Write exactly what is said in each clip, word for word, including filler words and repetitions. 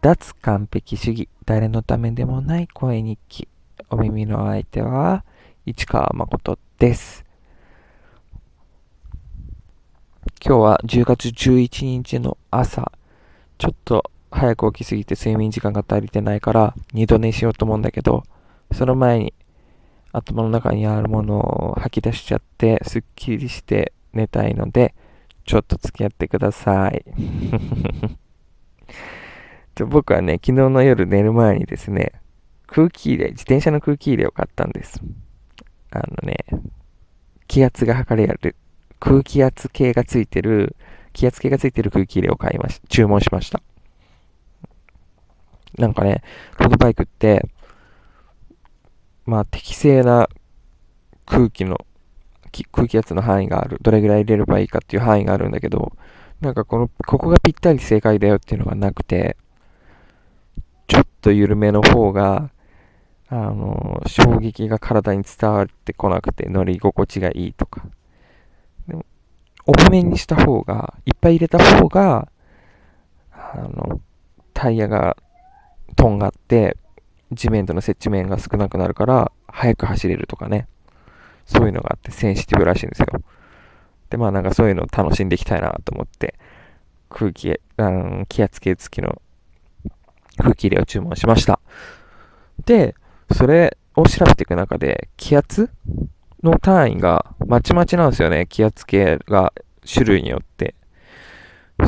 脱完璧主義、誰のためでもない声日記。お耳の相手は市川誠です。今日はじゅうがつじゅういちにちの朝、ちょっと早く起きすぎて睡眠時間が足りてないから二度寝しようと思うんだけど、その前に頭の中にあるものを吐き出しちゃってすっきりして寝たいので、ちょっと付き合ってください。僕はね、昨日の夜寝る前にですね、空気入れ、自転車の空気入れを買ったんです。あのね、気圧が測れる、空気圧計がついてる、気圧計がついてる空気入れを買いまし、注文しました。なんかね、ロードバイクって、まあ適正な空気の、空気圧の範囲がある、どれぐらい入れればいいかっていう範囲があるんだけど、なんかこの、ここがぴったり正解だよっていうのがなくて、ちょっと緩めの方が、あの、衝撃が体に伝わってこなくて乗り心地がいいとか。でも、多めにした方が、いっぱい入れた方が、あの、タイヤがとんがって、地面との接地面が少なくなるから、速く走れるとかね。そういうのがあってセンシティブらしいんですよ。で、まあなんかそういうのを楽しんでいきたいなと思って、空気、あの、気圧計付きの空気入れを注文しました。で、それを調べていく中で、気圧の単位がまちまちなんですよね。気圧計が種類によって。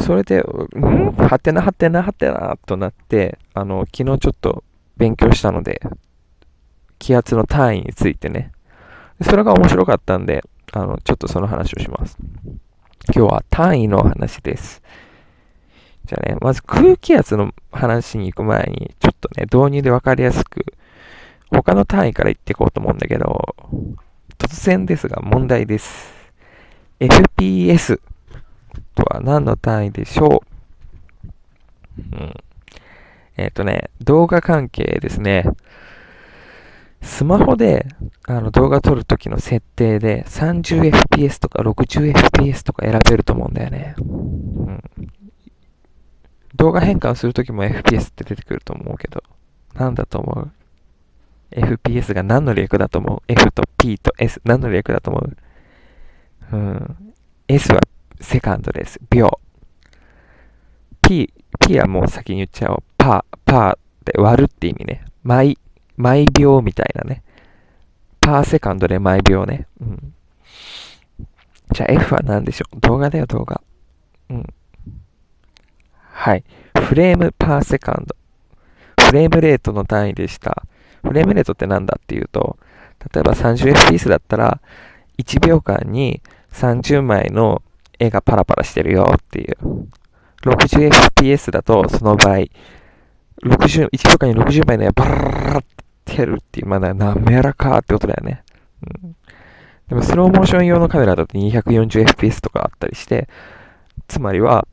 それで、んはてなはてなはてなとなって、あの、昨日ちょっと勉強したので、気圧の単位についてね。それが面白かったんで、あの、ちょっとその話をします。今日は単位の話です。じゃあね、まず空気圧の話に行く前に、ちょっとね、導入で分かりやすく、他の単位から言っていこうと思うんだけど、突然ですが問題です。エフピーエス とは何の単位でしょう？うん。えっとね、動画関係ですね。スマホであの動画撮るときの設定で さんじゅうエフピーエス とか ろくじゅうエフピーエス とか選べると思うんだよね。うん、動画変換するときも エフピーエス って出てくると思うけど、なんだと思う？ エフピーエス が何の略だと思う？ F と P と S 何の略だと思う？うん、S はセカンドです。秒。P、P はもう先に言っちゃおう。パー、パーって割るって意味ね。毎。毎秒みたいなね。パーセカンドで毎秒ね。うん、じゃあ F は何でしょう？動画だよ、動画。うん。はい。フレームパーセカンド。フレームレートの単位でした。フレームレートって何だっていうと、例えば さんじゅうエフピーエス だったら、いちびょうかんにさんじゅうまいの絵がパラパラしてるよっていう。ろくじゅうエフピーエス だとその倍。ろくじゅう、いちびょうかんにろくじゅうまいの絵がパラパラパラって。てるっていう、まだ滑らかってことだよね、うん。でもスローモーション用のカメラだと にひゃくよんじゅうエフピーエス とかあったりして、つまりは、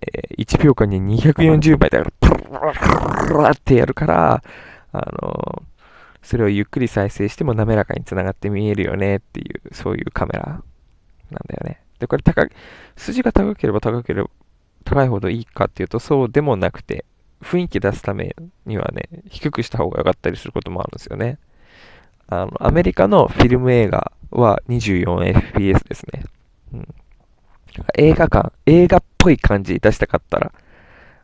えー、いちびょうかんににひゃくよんじゅうばいだから、プルーってやるから、あのー、それをゆっくり再生しても滑らかにつながって見えるよねっていう、そういうカメラなんだよね。で、これ高い、筋が高ければ高ければ、高いほどいいかっていうと、そうでもなくて、雰囲気出すためにはね、低くした方が良かったりすることもあるんですよね。あの、アメリカのフィルム映画は にじゅうよんエフピーエス ですね。うん、映画感、映画っぽい感じ出したかったら、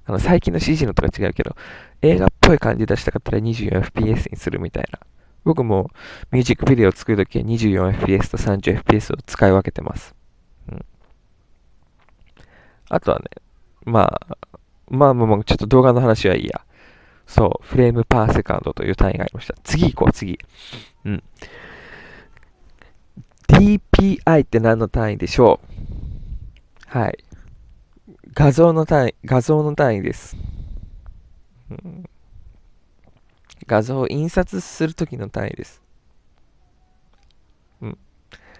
あの、最近の シージー のとか違うけど、映画っぽい感じ出したかったら にじゅうよんエフピーエス にするみたいな。僕もミュージックビデオを作るときは にじゅうよんエフピーエス と さんじゅうエフピーエス を使い分けてます。うん、あとはね、まあ、まあまあまあ、ちょっと動画の話はいいや。そう、フレームパーセカンドという単位がありました。次行こう、次。うん。ディーピーアイ って何の単位でしょう？はい。画像の単位、画像の単位です。うん、画像を印刷するときの単位です。うん。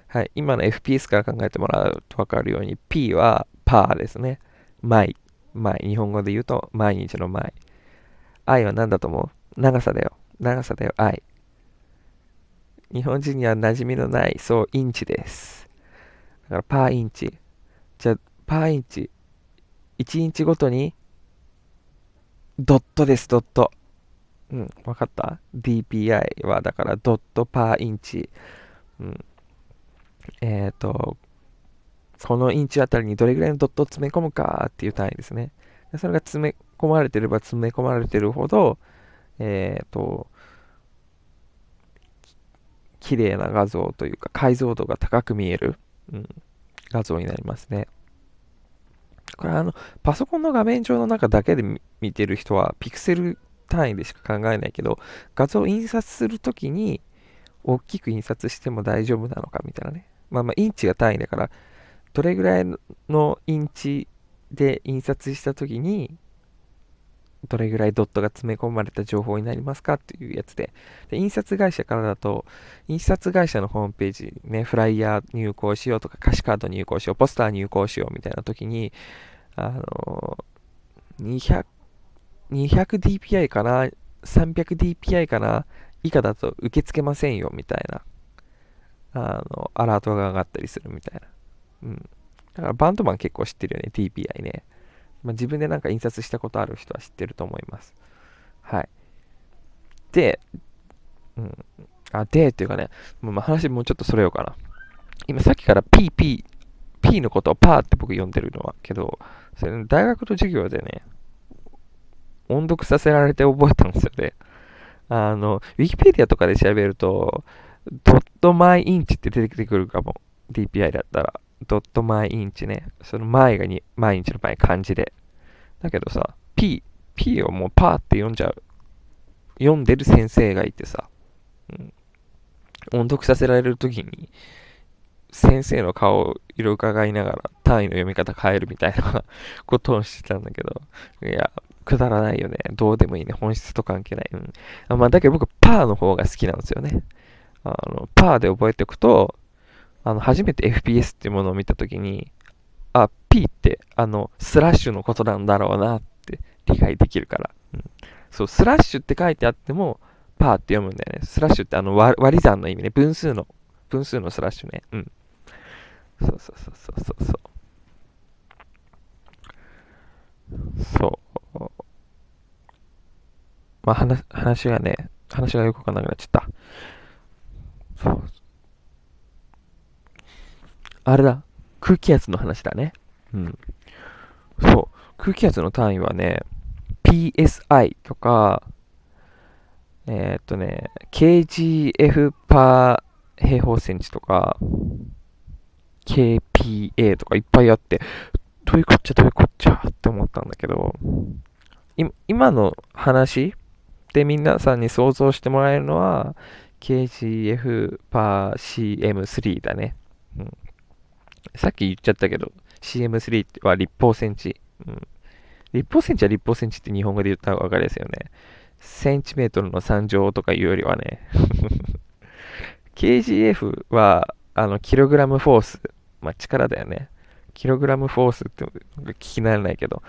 はい。今の エフピーエス から考えてもらうと分かるように、P はパーですね。毎。毎、日本語で言うと毎日の毎。愛は何だと思う？長さだよ。長さだよ、愛。日本人には馴染みのない、そう、インチです。だから、パーインチ。じゃあ、パーインチ。いちインチごとに、ドットです、ドット。うん、わかった？ ディーピーアイ はだからドットパーインチ。うん。えっと、このインチあたりにどれぐらいのドットを詰め込むかっていう単位ですね。それが詰め込まれてれば詰め込まれてるほど、えっと、綺麗な画像というか解像度が高く見える、うん、画像になりますね。これあのパソコンの画面上の中だけで見てる人はピクセル単位でしか考えないけど、画像を印刷するときに大きく印刷しても大丈夫なのかみたいなね。まあまあインチが単位だからどれぐらいのインチで印刷したときにどれぐらいドットが詰め込まれた情報になりますかっていうやつ で, で印刷会社からだと印刷会社のホームページね、フライヤー入稿しようとか歌詞カード入稿しよう、ポスター入稿しようみたいな時にあの にひゃくディーピーアイ かな さんびゃくディーピーアイ かな以下だと受け付けませんよみたいなあのアラートが上がったりするみたいな、うん、だからバンドマン結構知ってるよね ディーピーアイ ね。まあ、自分でなんか印刷したことある人は知ってると思います。はい。で、うん、あ、で、というかね、もう話もうちょっとそれようかな。今さっきから P、P、P のことをパーって僕呼んでるのはけど、それ、ね、大学の授業でね、音読させられて覚えたんですよね。あの、Wikipedia とかで調べると、ドットマイインチって出てくるかも。ディーピーアイ だったら。ドット毎インチね。その前がに毎日の前漢字で。だけどさ、P、P をもうパーって読んじゃう。読んでる先生がいてさ、うん、音読させられるときに、先生の顔を色伺いながら単位の読み方変えるみたいなことをしてたんだけど、いや、くだらないよね。どうでもいいね。本質と関係ない。うん、あまあ、だけど僕、パーの方が好きなんですよね。あのパーで覚えておくと、あの初めて エフピーエス っていうものを見たときに、あ、P ってあのスラッシュのことなんだろうなって理解できるから、うん、そうスラッシュって書いてあってもパーって読むんだよね。スラッシュってあの 割, 割り算の意味ね。分数の分数のスラッシュね。うん。そうそうそうそうそうそう。まあ話話がね話がよくわかんなくなっちゃった。そう。あれだ、空気圧の話だね。うん。そう。空気圧の単位はね、ピーエスアイ とか、えー、っとね、ケージーエフ パー平方センチとか、ケーピーエー とかいっぱいあって、どういうこっちゃどういうこっちゃって思ったんだけど、今の話で皆さんに想像してもらえるのは、ケージーエフ パー シーエムスリー だね。うんさっき言っちゃったけど、シーエムスリー は立方センチ、うん。立方センチは立方センチって日本語で言った方が分かりやすいよね。センチメートルのさん乗とかいうよりはね。ケージーエフ は、あの、キログラムフォース。まあ、力だよね。キログラムフォースって聞き慣れないけど、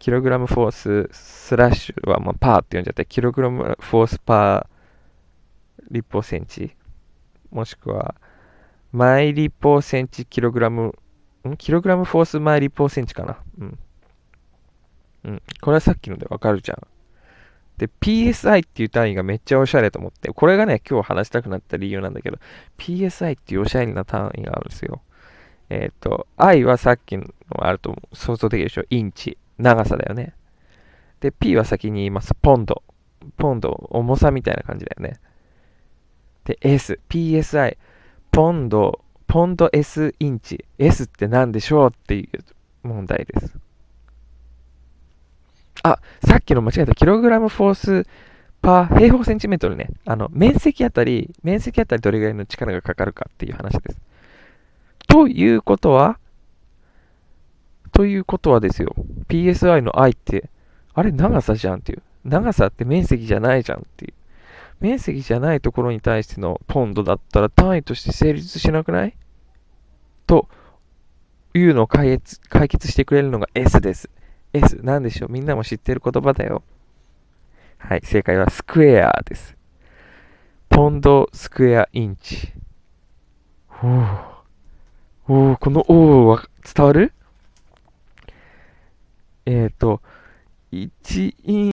キログラムフォーススラッシュは、まあ、パーって呼んじゃって、キログラムフォースパー立方センチ。もしくは、毎立方センチキログラム、んキログラムフォース毎立方センチかな。うん。うん。これはさっきのでわかるじゃん。で、ピーエスアイ っていう単位がめっちゃおしゃれと思って、これがね、今日話したくなった理由なんだけど、ピーエスアイ っていうおしゃれな単位があるんですよ。えっと、I はさっきのあると想像できるでしょ。インチ。長さだよね。で、P は先に言います。ポンド。ポンド。重さみたいな感じだよね。で、S。ピーエスアイ。ポンド、ポンド S インチ。S って何でしょうっていう問題です。あ、さっきの間違えた。キログラムフォースパー平方センチメートルね。あの、面積あたり、面積あたりどれぐらいの力がかかるかっていう話です。ということは、ということはですよ。ピーエスアイ の I って、あれ長さじゃんっていう。長さって面積じゃないじゃんっていう。面積じゃないところに対してのポンドだったら単位として成立しなくない？というのを解決、解決してくれるのが S です。S なんでしょう？みんなも知ってる言葉だよ。はい、正解はスクエアです。ポンドスクエアインチ。おー。おー、このおーは伝わる？えっと、いちインチ。